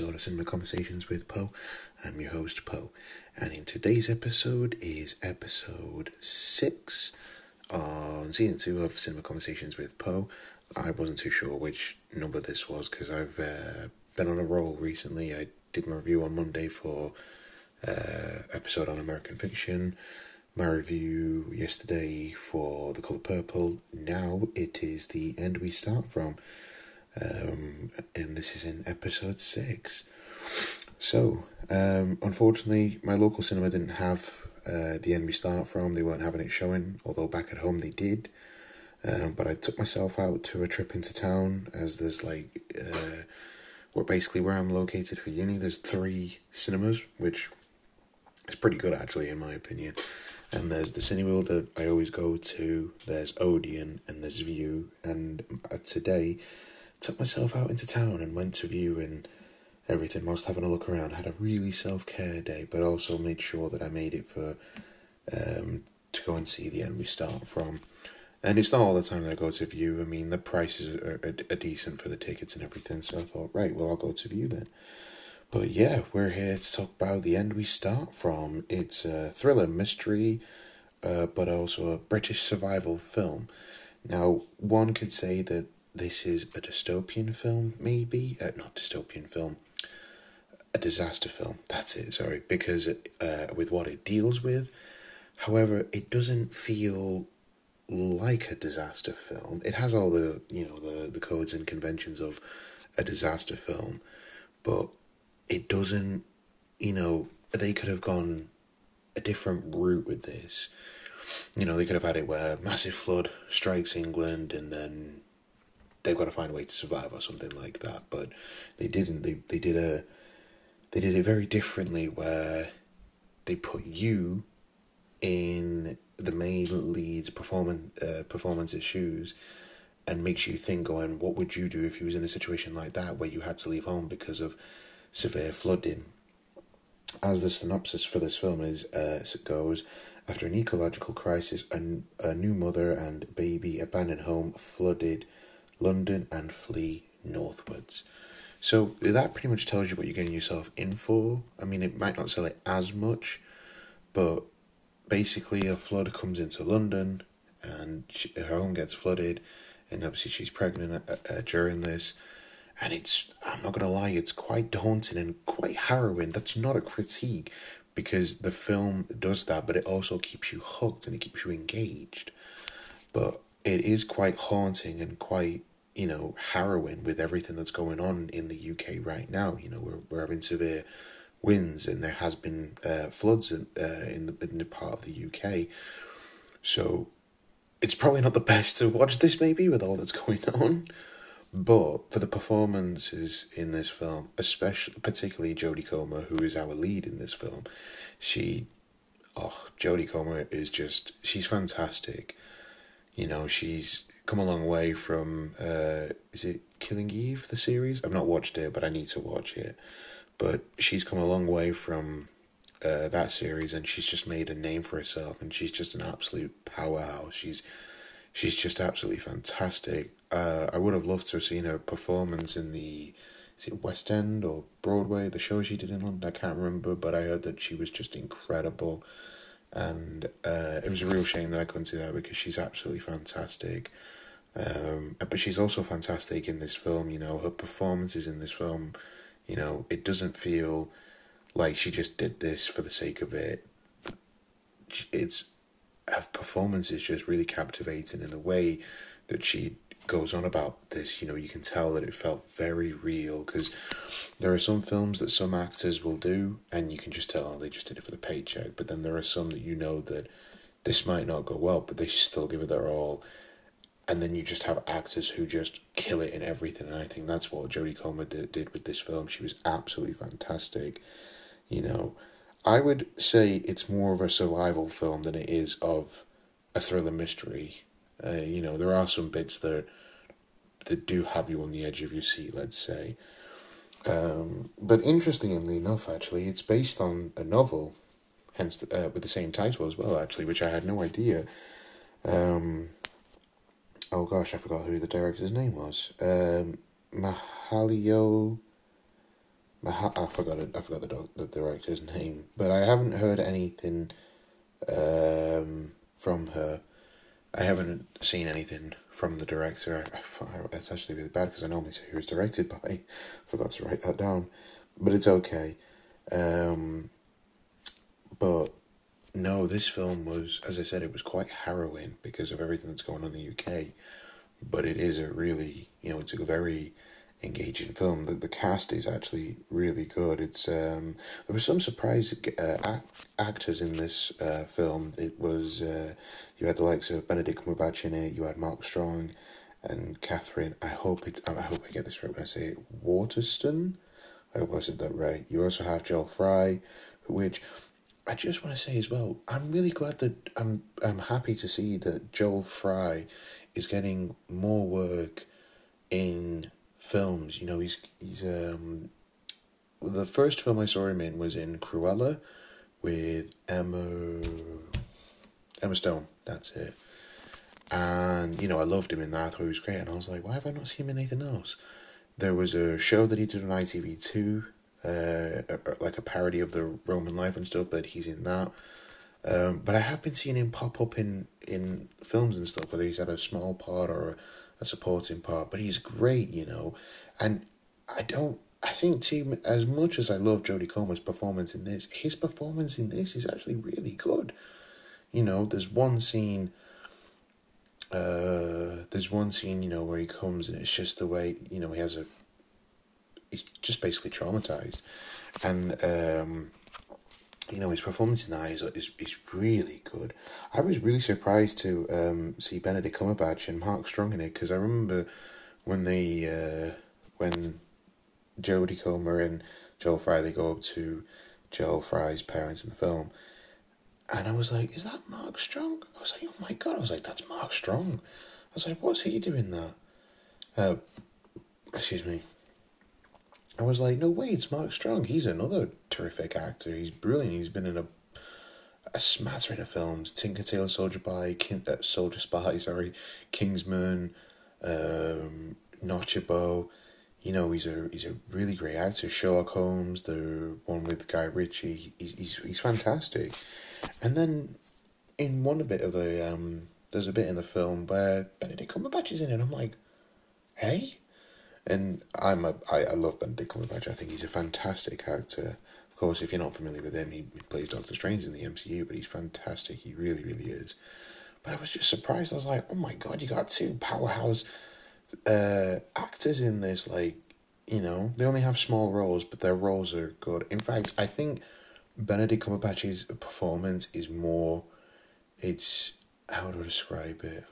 episode of Cinema Conversations with Poe. I'm your host, Poe, and in today's episode is episode 6 on season 2 of Cinema Conversations with Poe. I wasn't too sure which number this was because I've been on a roll recently. I did my review on Monday for episode on American Fiction, my review yesterday for The Colour Purple. Now it is The End We Start From. And this is in episode 6. So, unfortunately, my local cinema didn't have The End We Start From. They weren't having it showing, although back at home they did. But I took myself out to a trip into town, as there's like, basically where I'm located for uni, there's 3 cinemas, which is pretty good actually, in my opinion. And there's the Cineworld that I always go to, there's Odeon, and there's Vue, and today took myself out into town and went to Vue and everything whilst having a look around. Had a really self-care day, but also made sure that I made it for to go and see The End We Start From. And it's not all the time that I go to Vue. I mean, the prices are decent for the tickets and everything, so I thought, right, well, I'll go to Vue then. But yeah, we're here to talk about The End We Start From. It's a thriller mystery, but also a British survival film. Now, one could say that this is a dystopian film, maybe. A disaster film. That's it, sorry. Because with what it deals with. However, it doesn't feel like a disaster film. It has all the, you know, the codes and conventions of a disaster film. But it doesn't, you know, they could have gone a different route with this. You know, they could have had it where a massive flood strikes England and then they've got to find a way to survive or something like that, but they didn't. They did it very differently, where they put you in the main lead's performance's shoes and makes you think, going, what would you do if you was in a situation like that where you had to leave home because of severe flooding? As the synopsis for this film is, as it goes, after an ecological crisis, a new mother and baby abandon home, flooded London, and flee northwards. So that pretty much tells you what you're getting yourself in for. I mean, it might not sell it as much, but basically a flood comes into London and her home gets flooded, and obviously she's pregnant during this, and it's, I'm not going to lie, it's quite daunting and quite harrowing. That's not a critique, because the film does that, but it also keeps you hooked and it keeps you engaged. But it is quite haunting and quite, you know, harrowing with everything that's going on in the UK right now. You know, we're having severe winds, and there has been floods in the part of the UK. So it's probably not the best to watch this, maybe, with all that's going on. But for the performances in this film, especially particularly Jodie Comer, who is our lead in this film, Jodie Comer is just, she's fantastic. You know, she's come a long way from, is it Killing Eve, the series? I've not watched it, but I need to watch it. But she's come a long way from that series, and she's just made a name for herself, and she's just an absolute powerhouse. She's just absolutely fantastic. I would have loved to have seen her performance in the, is it West End or Broadway, the show she did in London? I can't remember, but I heard that she was just incredible. And it was a real shame that I couldn't see that, because she's absolutely fantastic. But she's also fantastic in this film. You know, her performances in this film, you know, it doesn't feel like she just did this for the sake of it. Her performance is just really captivating in the way that she goes on about this. You know, you can tell that it felt very real, because there are some films that some actors will do and you can just tell, oh, they just did it for the paycheck. But then there are some that, you know, that this might not go well, but they still give it their all. And then you just have actors who just kill it in everything, and I think that's what Jodie Comer did with this film. She was absolutely fantastic. You know, I would say it's more of a survival film than it is of a thriller mystery. You know, there are some bits that do have you on the edge of your seat, let's say. But interestingly enough, actually, it's based on a novel, hence with the same title as well, actually, which I had no idea. Oh gosh, I forgot who the director's name was. Mahaleo I forgot the director's name, but I haven't heard anything from her. I haven't seen anything from the director. It's actually really bad because I normally say who it's directed by. I forgot to write that down, but it's okay. But no, this film was, as I said, it was quite harrowing because of everything that's going on in the UK. But it is a really, it's a very engaging film. The cast is actually really good. It's there were some surprising actors in this film. It was you had the likes of Benedict Cumberbatch in it. You had Mark Strong, and Catherine. I hope I get this right when I say it. Waterston. I hope I said that right. You also have Joel Fry, which I just want to say as well. I'm really glad that I'm happy to see that Joel Fry is getting more work in films. He's the first film I saw him in was in Cruella with Emma Stone, that's it, and I loved him in that. I thought he was great, and I was like, why have I not seen him in anything else? There was a show that he did on ITV2, like a parody of the Roman life and stuff, but he's in that. But I have been seeing him pop up in films and stuff, whether he's had a small part or a supporting part, but he's great, and I think too, as much as I love Jodie Comer's performance in this, his performance in this is actually really good. There's one scene, where he comes and it's just the way, he's just basically traumatized, and, his performance in that is really good. I was really surprised to see Benedict Cumberbatch and Mark Strong in it, because I remember when Jodie Comer and Joel Fry, they go up to Joel Fry's parents in the film, and I was like, is that Mark Strong? I was like, oh my God, that's Mark Strong. I was like, what's he doing that? Excuse me. I was like, no way, it's Mark Strong. He's another terrific actor. He's brilliant. He's been in a smattering of films. Tinker Tailor Soldier Spy, Kingsman, Notch a Bow. He's a really great actor. Sherlock Holmes, the one with Guy Ritchie. He's fantastic. And then in there's a bit in the film where Benedict Cumberbatch is in it. I'm like, hey. And I love Benedict Cumberbatch. I think he's a fantastic actor. Of course, if you're not familiar with him, he plays Doctor Strange in the MCU, but he's fantastic. He really, really is. But I was just surprised. I was like, oh my God, you got two powerhouse actors in this. They only have small roles, but their roles are good. In fact, I think Benedict Cumberbatch's performance is more, how do I describe it?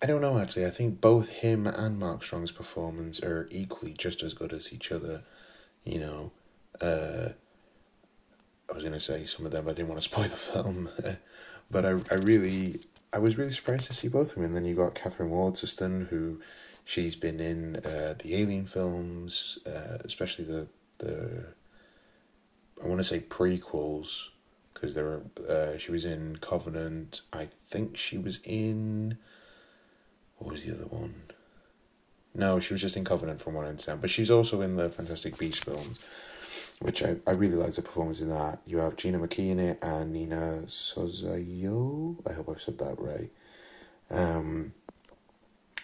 I don't know, actually. I think both him and Mark Strong's performance are equally just as good as each other. I was going to say some of them, but I didn't want to spoil the film. But I was really surprised to see both of them. And then you got Catherine Waterston, who she's been in the Alien films, especially the I want to say prequels, because there were, she was in Covenant. I think she was in... What was the other one? No, she was just in Covenant from what I understand. But she's also in the Fantastic Beasts films, which I really liked the performance in that. You have Gina McKee in it and Nina Sosayo. I hope I've said that right.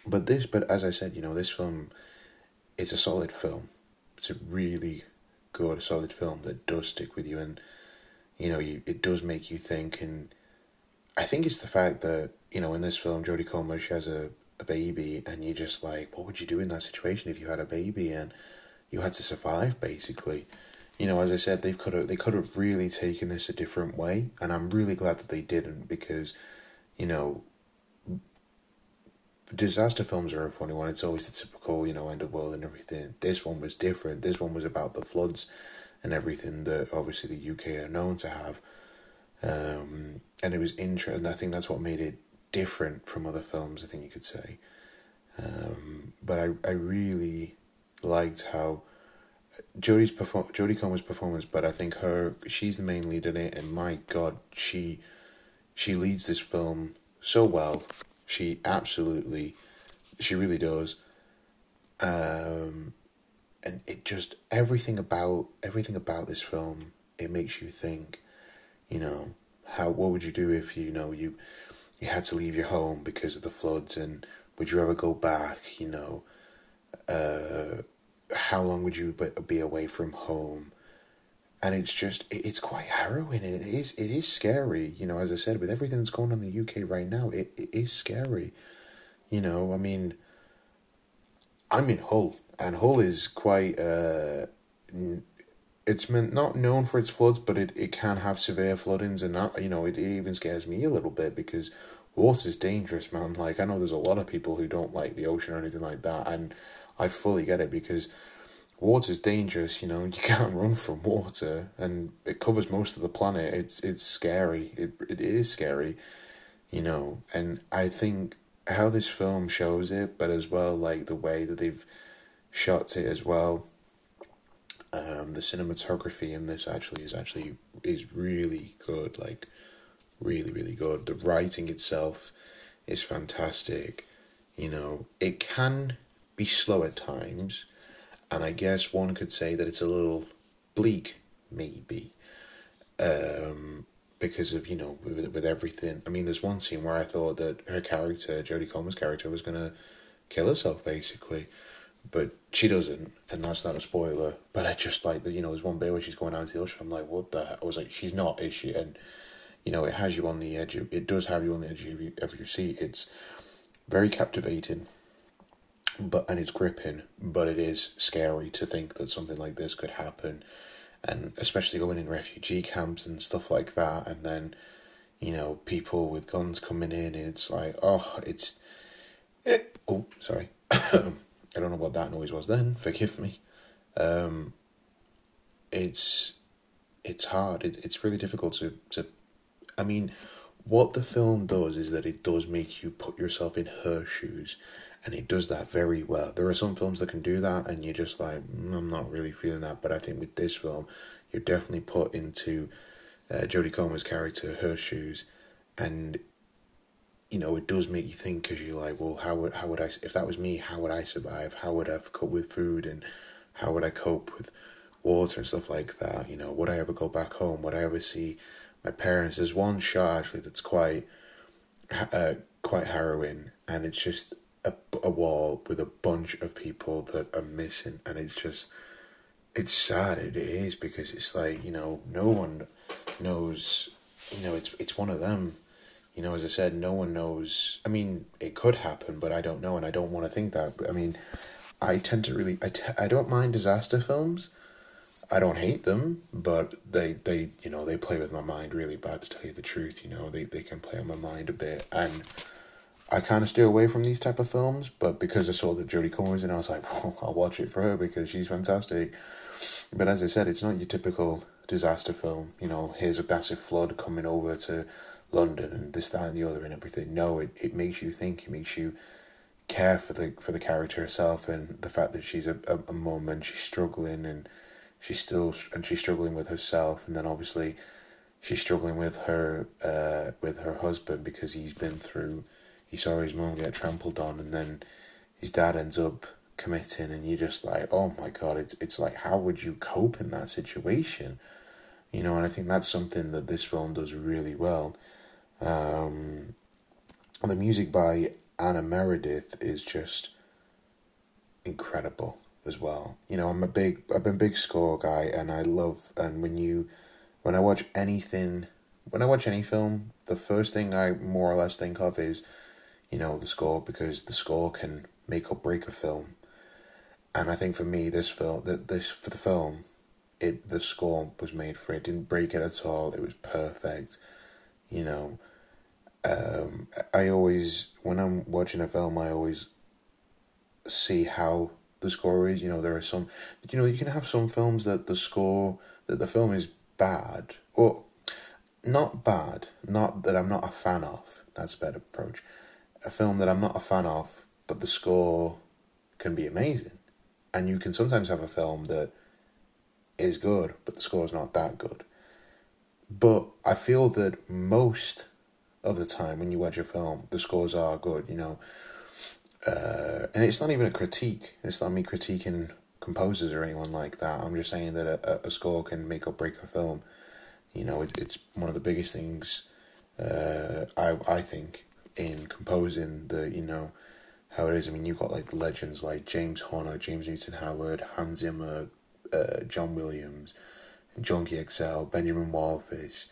But as I said, this film, it's a solid film. It's a really good, solid film that does stick with you, and, it does make you think. And I think it's the fact that, in this film, Jodie Comer, she has a baby, and you're just like, what would you do in that situation if you had a baby and you had to survive, basically? As I said, they could have really taken this a different way, and I'm really glad that they didn't, because, disaster films are a funny one. It's always the typical, end of world and everything. This one was different. This one was about the floods and everything that, obviously, the UK are known to have. And it was interesting. I think that's what made it different from other films, I think you could say. But I really liked how Jodie Comer's performance, but I think she's the main lead in it, and my God, she leads this film so well. She really does. and it just, everything about this film, it makes you think, you know, what would you do if, you know, you had to leave your home because of the floods, and would you ever go back, you know, how long would you be away from home? And it's just, it's quite harrowing, and it is scary, you know, as I said, with everything that's going on in the UK right now, it is scary, you know, I mean, I'm in Hull, and Hull is quite, it's not known for its floods, but it can have severe floodings, and that, you know, it even scares me a little bit, because water's dangerous, man. Like, I know there's a lot of people who don't like the ocean or anything like that, and I fully get it, because water's dangerous, you know, you can't run from water, and it covers most of the planet. It's scary, it is scary, you know, and I think how this film shows it, but as well, like, the way that they've shot it as well, the cinematography in this is really good, like, really, really good. The writing itself is fantastic, you know. It can be slow at times, and I guess one could say that it's a little bleak, maybe, because of, you know, with everything. I mean, there's one scene where I thought that her character, Jodie Comer's character, was going to kill herself, basically, but she doesn't, and that's not a spoiler, but I just like that, you know, there's one bit where she's going out into the ocean, I'm like, what the heck? I was like, she's not, is she? And, you know, it has you on the edge of, it does have you on the edge of your seat. It's very captivating, and it's gripping, but it is scary to think that something like this could happen, and especially going in refugee camps and stuff like that, and then, you know, people with guns coming in, and it's like, oh, oh, sorry, I don't know what that noise was then, forgive me. It's hard, it's really difficult to I mean, what the film does is that it does make you put yourself in her shoes, and it does that very well. There are some films that can do that, and you're just like, I'm not really feeling that, but I think with this film, you're definitely put into Jodie Comer's character, her shoes, and, you know, it does make you think, because you're like, well, how would I, if that was me, how would I survive? How would I cope with food, and how would I cope with water and stuff like that? You know, would I ever go back home? Would I ever see my parents? There's one shot actually that's quite harrowing, and it's just a wall with a bunch of people that are missing, and it's just, it's sad. It is, because it's like, you know, no one knows. You know, it's one of them. You know, as I said, no one knows. I mean, it could happen, but I don't know, and I don't want to think that. But, I mean, I tend to really... I don't mind disaster films. I don't hate them, but they you know, they play with my mind really bad, to tell you the truth. You know, they can play on my mind a bit, and I kind of steer away from these type of films, but because I saw that Jodie Comer was in, I was like, well, I'll watch it for her because she's fantastic. But as I said, it's not your typical disaster film. You know, here's a massive flood coming over to London and this, that, and the other and everything. No, it makes you think, it makes you care for the character herself, and the fact that she's a mum, and she's struggling, and she's struggling with herself, and then obviously she's struggling with her husband, because he saw his mum get trampled on, and then his dad ends up committing, and you're just like, oh my God, it's like, how would you cope in that situation? You know, and I think that's something that this film does really well. The music by Anna Meredith is just incredible as well. You know, I've been a big score guy, and I love, and when I watch any film, the first thing I more or less think of is, you know, the score, because the score can make or break a film. And I think for me, the score was made for it. Didn't break it at all. It was perfect. You know, when I'm watching a film, I always see how the score is. You know, there are some, you know, you can have some films that the film is bad, or not bad, not that I'm not a fan of, that's a better approach, a film that I'm not a fan of, but the score can be amazing, and you can sometimes have a film that is good, but the score's not that good. But I feel that most of the time when you watch a film, the scores are good, you know. And it's not even a critique. It's not me critiquing composers or anyone like that. I'm just saying that a score can make or break a film. You know, it's one of the biggest things, I think, in composing, the, you know, how it is. I mean, you've got, like, legends like James Horner, James Newton Howard, Hans Zimmer, John Williams, Junkie XL, Benjamin Wallfisch,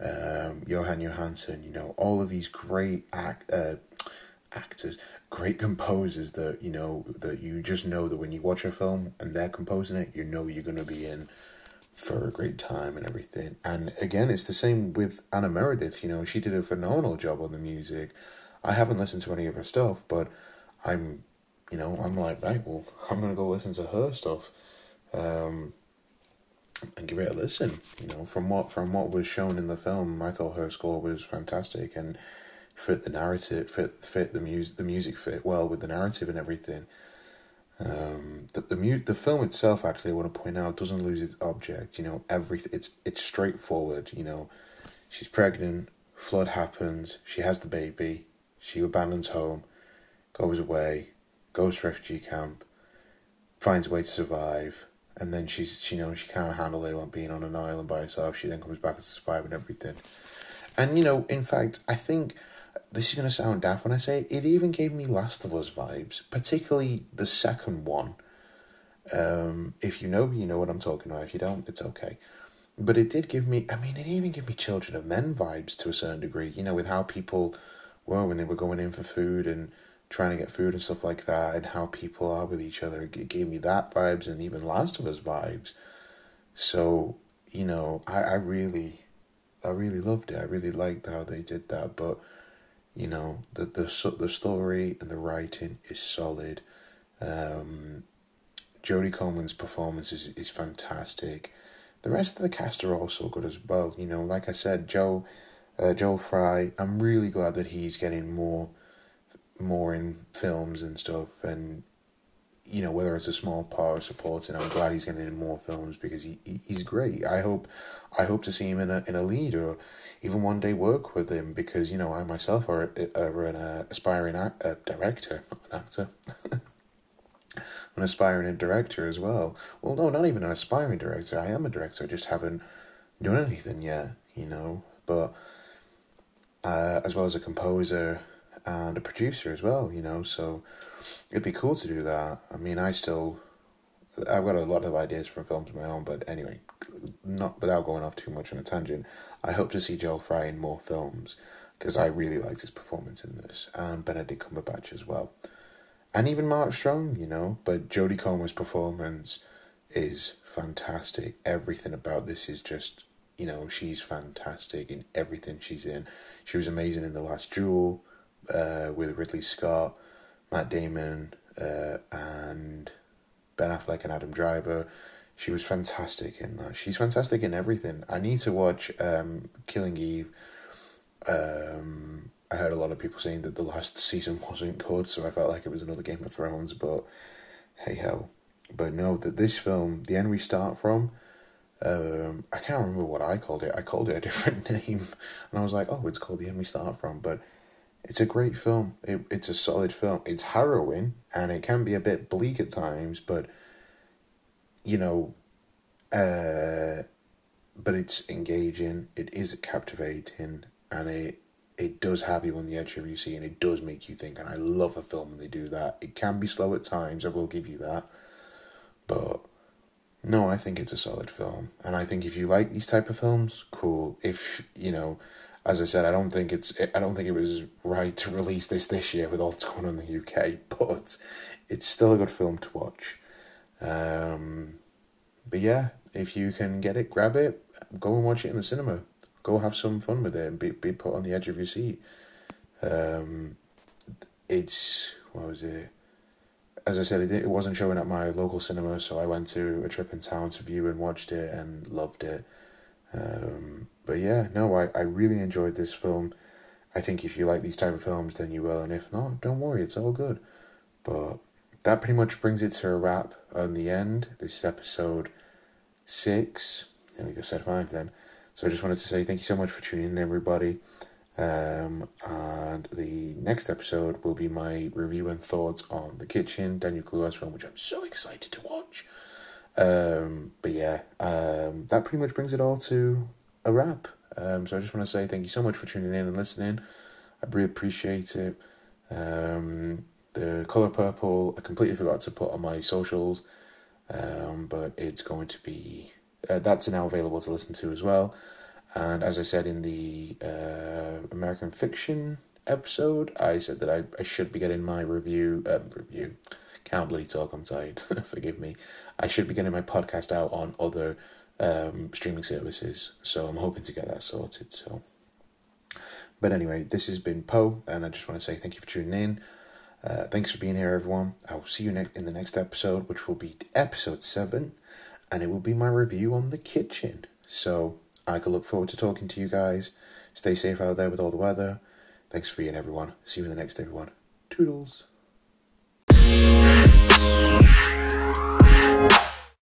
Johan Johansson, you know, all of these great actors, great composers that, you know, that you just know that when you watch a film and they're composing it, you know you're going to be in for a great time and everything. And again, it's the same with Anna Meredith, you know, she did a phenomenal job on the music. I haven't listened to any of her stuff, but I'm like, right, well, I'm going to go listen to her stuff and give it a listen. You know, from what was shown in the film, I thought her score was fantastic and fit the narrative, fit the music fit well with the narrative and everything. The film itself, actually, I want to point out, doesn't lose its object. You know, everything, it's straightforward. You know, she's pregnant, flood happens, she has the baby, she abandons home, goes away, goes to refugee camp, finds a way to survive, and then she can't handle it being on an island by herself. She then comes back to survive and everything. And, you know, in fact, I think this is going to sound daft when I say it, it even gave me Last of Us vibes, particularly the second one. If you know, you know what I'm talking about. If you don't, it's okay. But it did give me, I mean, it even gave me Children of Men vibes to a certain degree, you know, with how people were when they were going in for food and trying to get food and stuff like that, and how people are with each other. It gave me that vibes and even Last of Us vibes. So, you know, I really loved it. I really liked how they did that. But, you know, the story and the writing is solid. Jodie Comer's performance is fantastic. The rest of the cast are also good as well. You know, like I said, Joel Fry, I'm really glad that he's getting more in films and stuff. And, you know, whether it's a small part of supporting, I'm glad he's getting in more films because he's great. I hope to see him in a lead or even one day work with him because, you know, I myself are an aspiring director, not an actor. An aspiring director as well. Well, no, not even an aspiring director. I am a director. I just haven't done anything yet, you know. But as well as a composer and a producer as well, you know, so it'd be cool to do that. I mean, I've got a lot of ideas for films of my own, but anyway, not without going off too much on a tangent, I hope to see Joel Fry in more films, because I really liked his performance in this, and Benedict Cumberbatch as well. And even Mark Strong, you know, but Jodie Comer's performance is fantastic. Everything about this is just, you know, she's fantastic in everything she's in. She was amazing in The Last Duel, with Ridley Scott, Matt Damon, and Ben Affleck and Adam Driver. She was fantastic in that. She's fantastic in everything. I need to watch Killing Eve. I heard a lot of people saying that the last season wasn't good, so I felt like it was another Game of Thrones, but hey-ho. But no, that this film, The End We Start From, I can't remember what I called it. I called it a different name, and I was like, oh, it's called The End We Start From, but it's a great film. It's a solid film. It's harrowing, and it can be a bit bleak at times, but, you know, but it's engaging, it is captivating, and it does have you on the edge of your seat, and it does make you think, and I love a film when they do that. It can be slow at times, I will give you that, but no, I think it's a solid film, and I think if you like these type of films, cool. If, you know, as I said, I don't think it was right to release this year with all that's going on in the UK, but it's still a good film to watch. But yeah, if you can get it, grab it, go and watch it in the cinema. Go have some fun with it and be put on the edge of your seat. As I said, it wasn't showing at my local cinema, so I went to a trip in town to Vue and watched it and loved it. But yeah, no, I really enjoyed this film. I think if you like these type of films, then you will, and if not, don't worry, it's all good. But that pretty much brings it to a wrap on the end. This is episode 6. I think I said 5 then. So I just wanted to say thank you so much for tuning in, everybody. And the next episode will be my review and thoughts on The Kitchen, Daniel Kaluuya's film, which I'm so excited to watch. But yeah, that pretty much brings it all to a wrap. So I just want to say thank you so much for tuning in and listening. I really appreciate it. The Colour Purple, I completely forgot to put on my socials, but it's going to be... that's now available to listen to as well. And as I said in the American Fiction episode, I said that I should be getting my review... Can't bloody talk, I'm tired. Forgive me. I should be getting my podcast out on other streaming services, so I'm hoping to get that sorted. So, but anyway, this has been Poe, and I just want to say thank you for tuning in. Thanks for being here, everyone. I will see you in the next episode, which will be episode 7, and it will be my review on The Kitchen. So I can look forward to talking to you guys. Stay safe out there with all the weather. Thanks for being everyone. See you in the next, everyone. Toodles.